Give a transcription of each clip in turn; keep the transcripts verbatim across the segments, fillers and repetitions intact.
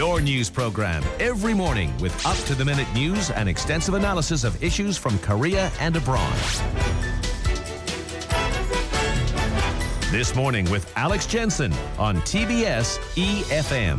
Your news program every morning with up-to-the-minute news and extensive analysis of issues from Korea and abroad. This morning with Alex Jensen on T B S E F M.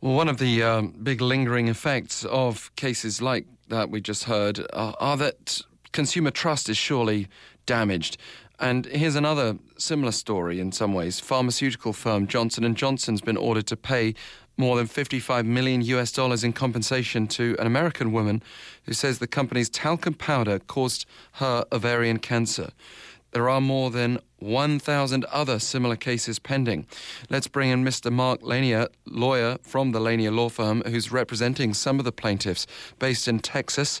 One of the um, big lingering effects of cases like that we just heard are, are that consumer trust is surely damaged. And here's another similar story in some ways. Pharmaceutical firm Johnson and Johnson's been ordered to pay more than fifty-five million US dollars in compensation to an American woman who says the company's talcum powder caused her ovarian cancer. There are more than one thousand other similar cases pending. Let's bring in Mister Mark Lanier, lawyer from the Lanier Law Firm, who's representing some of the plaintiffs based in Texas.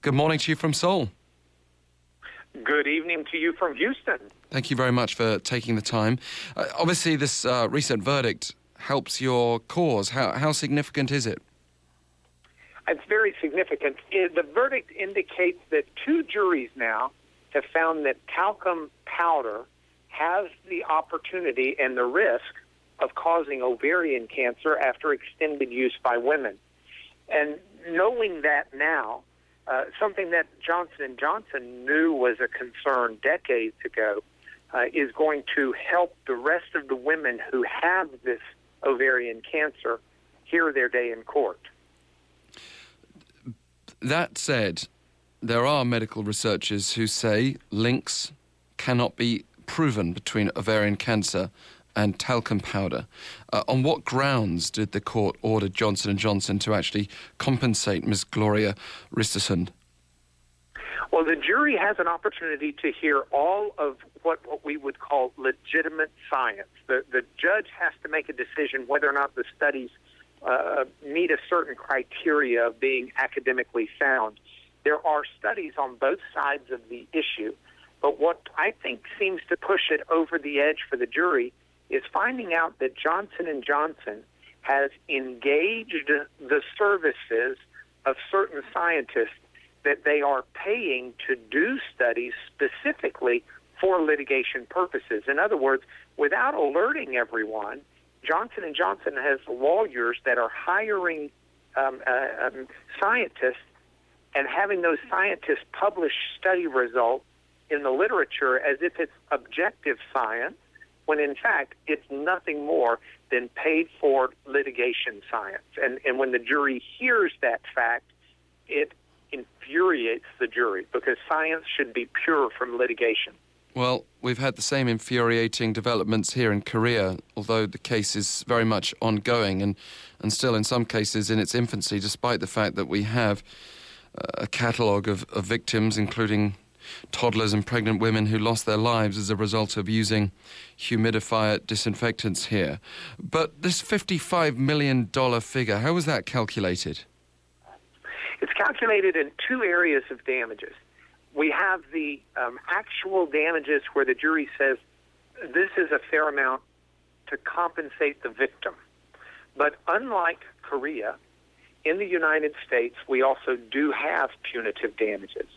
Good morning to you from Seoul. Good evening to you from Houston. Thank you very much for taking the time. Uh, obviously, this uh, recent verdict helps your cause. How, how significant is it? It's very significant. The verdict indicates that two juries now have found that talcum powder has the opportunity and the risk of causing ovarian cancer after extended use by women. And knowing that now, Uh, something that Johnson and Johnson knew was a concern decades ago uh, is going to help the rest of the women who have this ovarian cancer hear their day in court. That said, there are medical researchers who say links cannot be proven between ovarian cancer and talcum powder. Uh, on what grounds did the court order Johnson and Johnson to actually compensate Miz Gloria Risterson? Well, the jury has an opportunity to hear all of what, what we would call legitimate science. The, the judge has to make a decision whether or not the studies uh, meet a certain criteria of being academically sound. There are studies on both sides of the issue, but what I think seems to push it over the edge for the jury is finding out that Johnson and Johnson has engaged the services of certain scientists that they are paying to do studies specifically for litigation purposes. In other words, without alerting everyone, Johnson and Johnson has lawyers that are hiring um, uh, um, scientists and having those scientists publish study results in the literature as if it's objective science, when in fact it's nothing more than paid-for litigation science. And, and when the jury hears that fact, it infuriates the jury because science should be pure from litigation. Well, we've had the same infuriating developments here in Korea, although the case is very much ongoing and, and still in some cases in its infancy, despite the fact that we have a catalogue of, of victims, including toddlers and pregnant women who lost their lives as a result of using humidifier disinfectants here. But this fifty-five million dollars figure, how was that calculated? It's calculated in two areas of damages. We have the um, actual damages where the jury says this is a fair amount to compensate the victim. But unlike Korea, in the United States, we also do have punitive damages.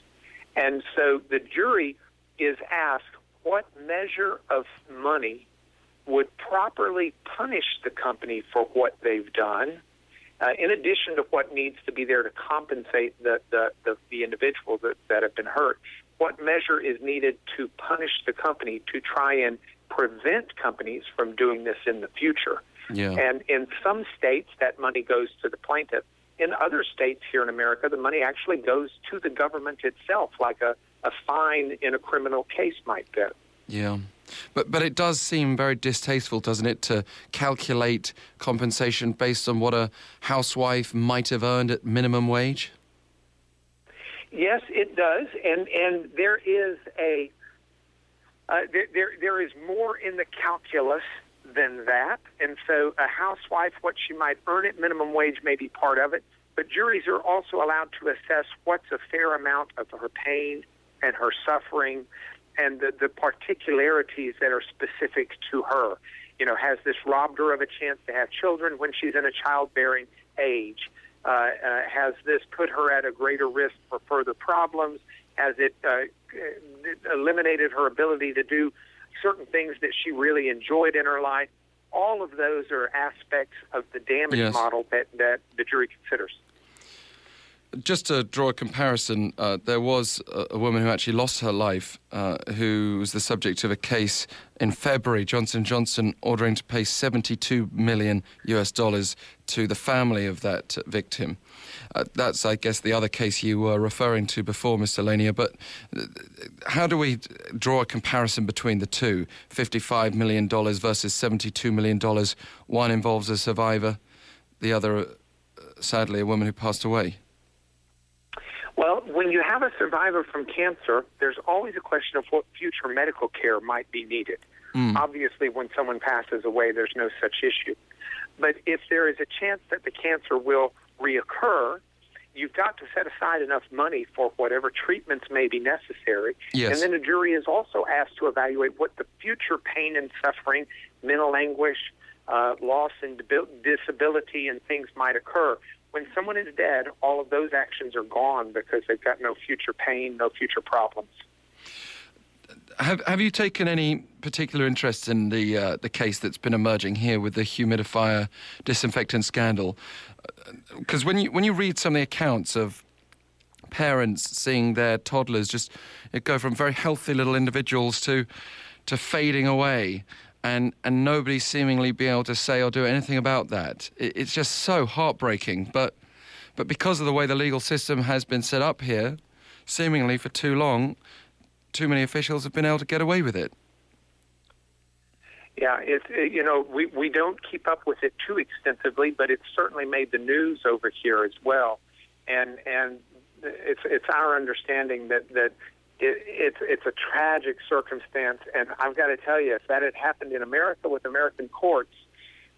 And so the jury is asked what measure of money would properly punish the company for what they've done, uh, in addition to what needs to be there to compensate the, the, the, the individuals that, that have been hurt. What measure is needed to punish the company to try and prevent companies from doing this in the future? Yeah. And in some states, that money goes to the plaintiff. In other states here in America, the money actually goes to the government itself, like a, a fine in a criminal case might go. Yeah. But but it does seem very distasteful, doesn't it, to calculate compensation based on what a housewife might have earned at minimum wage? Yes, it does. And, and there is a uh, there, there there is more in the calculus than that. And so a housewife, what she might earn at minimum wage may be part of it, but juries are also allowed to assess what's a fair amount of her pain and her suffering and the, the particularities that are specific to her. You know, has this robbed her of a chance to have children when she's in a childbearing age? Uh, uh, has this put her at a greater risk for further problems? Has it uh, eliminated her ability to do certain things that she really enjoyed in her life. All of those are aspects of the damage yes. model that, that the jury considers. Just to draw a comparison, uh, there was a, a woman who actually lost her life uh, who was the subject of a case in February, Johnson and Johnson ordering to pay seventy-two million U S dollars to the family of that victim. Uh, that's, I guess, the other case you were referring to before, Mister Lanier, but how do we draw a comparison between the two, fifty-five million dollars versus seventy-two million dollars? One involves a survivor, the other, sadly, a woman who passed away. Well, when you have a survivor from cancer, there's always a question of what future medical care might be needed. Mm. Obviously, when someone passes away, there's no such issue. But if there is a chance that the cancer will reoccur, you've got to set aside enough money for whatever treatments may be necessary. Yes. And then a jury is also asked to evaluate what the future pain and suffering, mental anguish, uh, loss and disability and things might occur. When someone is dead, all of those actions are gone because they've got no future pain, no future problems. Have Have you taken any particular interest in the uh, the case that's been emerging here with the humidifier disinfectant scandal? Because when you when you read some of the accounts of parents seeing their toddlers just it go from very healthy little individuals to to fading away. And and nobody seemingly be able to say or do anything about that. It, it's just so heartbreaking. But but because of the way the legal system has been set up here, seemingly for too long, too many officials have been able to get away with it. Yeah, it's it, you know we we don't keep up with it too extensively, but it's certainly made the news over here as well. And and it's it's our understanding that that. It, it's it's a tragic circumstance, and I've got to tell you, if that had happened in America with American courts,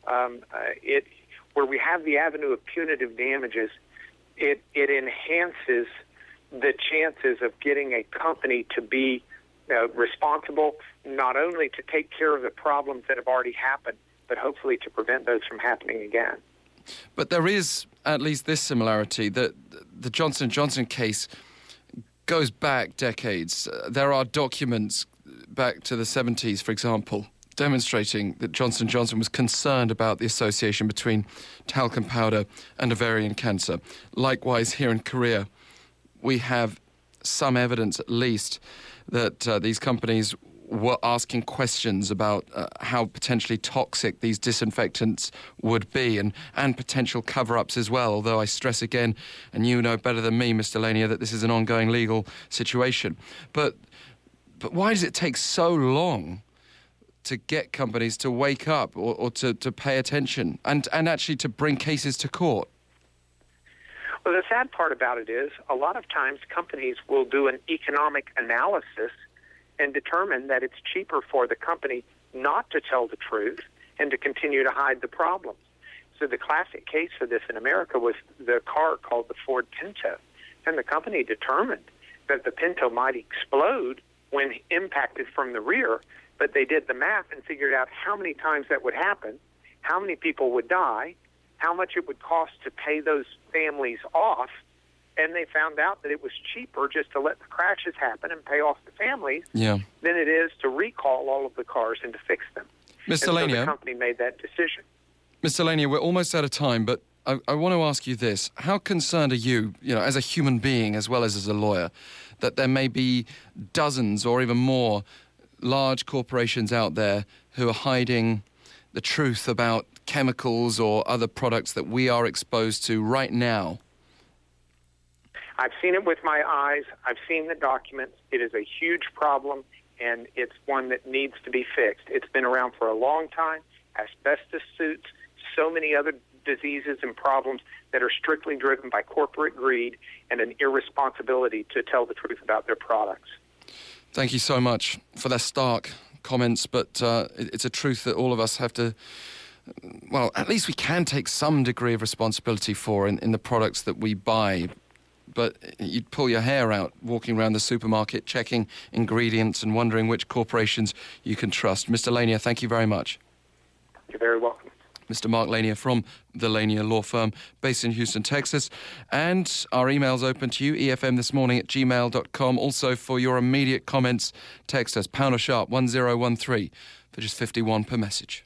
um, uh, it where we have the avenue of punitive damages, it it enhances the chances of getting a company to be uh, responsible, not only to take care of the problems that have already happened, but hopefully to prevent those from happening again. But there is at least this similarity that the Johnson and Johnson case goes back decades. Uh, there are documents back to the seventies, for example, demonstrating that Johnson and Johnson was concerned about the association between talcum powder and ovarian cancer. Likewise, here in Korea, we have some evidence, at least, that uh, these companies were asking questions about uh, how potentially toxic these disinfectants would be and, and potential cover-ups as well, although I stress again, and you know better than me, Mister Lanier, that this is an ongoing legal situation. But but why does it take so long to get companies to wake up or, or to, to pay attention and, and actually to bring cases to court? Well, the sad part about it is a lot of times companies will do an economic analysis and determine that it's cheaper for the company not to tell the truth and to continue to hide the problems. So the classic case for this in America was the car called the Ford Pinto, and the company determined that the Pinto might explode when impacted from the rear, but they did the math and figured out how many times that would happen, how many people would die, how much it would cost to pay those families off, and they found out that it was cheaper just to let the crashes happen and pay off the families yeah. than it is to recall all of the cars and to fix them. Mister Lanier, so the company made that decision. Mister Lanier, we're almost out of time, but I, I want to ask you this. How concerned are you, you know, as a human being as well as as a lawyer, that there may be dozens or even more large corporations out there who are hiding the truth about chemicals or other products that we are exposed to right now? I've seen it with my eyes. I've seen the documents. It is a huge problem, and it's one that needs to be fixed. It's been around for a long time. Asbestos suits, so many other diseases and problems that are strictly driven by corporate greed and an irresponsibility to tell the truth about their products. Thank you so much for their stark comments, but uh, it's a truth that all of us have to... Well, at least we can take some degree of responsibility for in, in the products that we buy. But you'd pull your hair out walking around the supermarket, checking ingredients and wondering which corporations you can trust. Mister Lanier, thank you very much. You're very welcome. Mister Mark Lanier from the Lanier Law Firm based in Houston, Texas. And our email's open to you, E F M this morning at gmail dot com. Also, for your immediate comments, text us, pound or sharp one zero one three, for just fifty-one per message.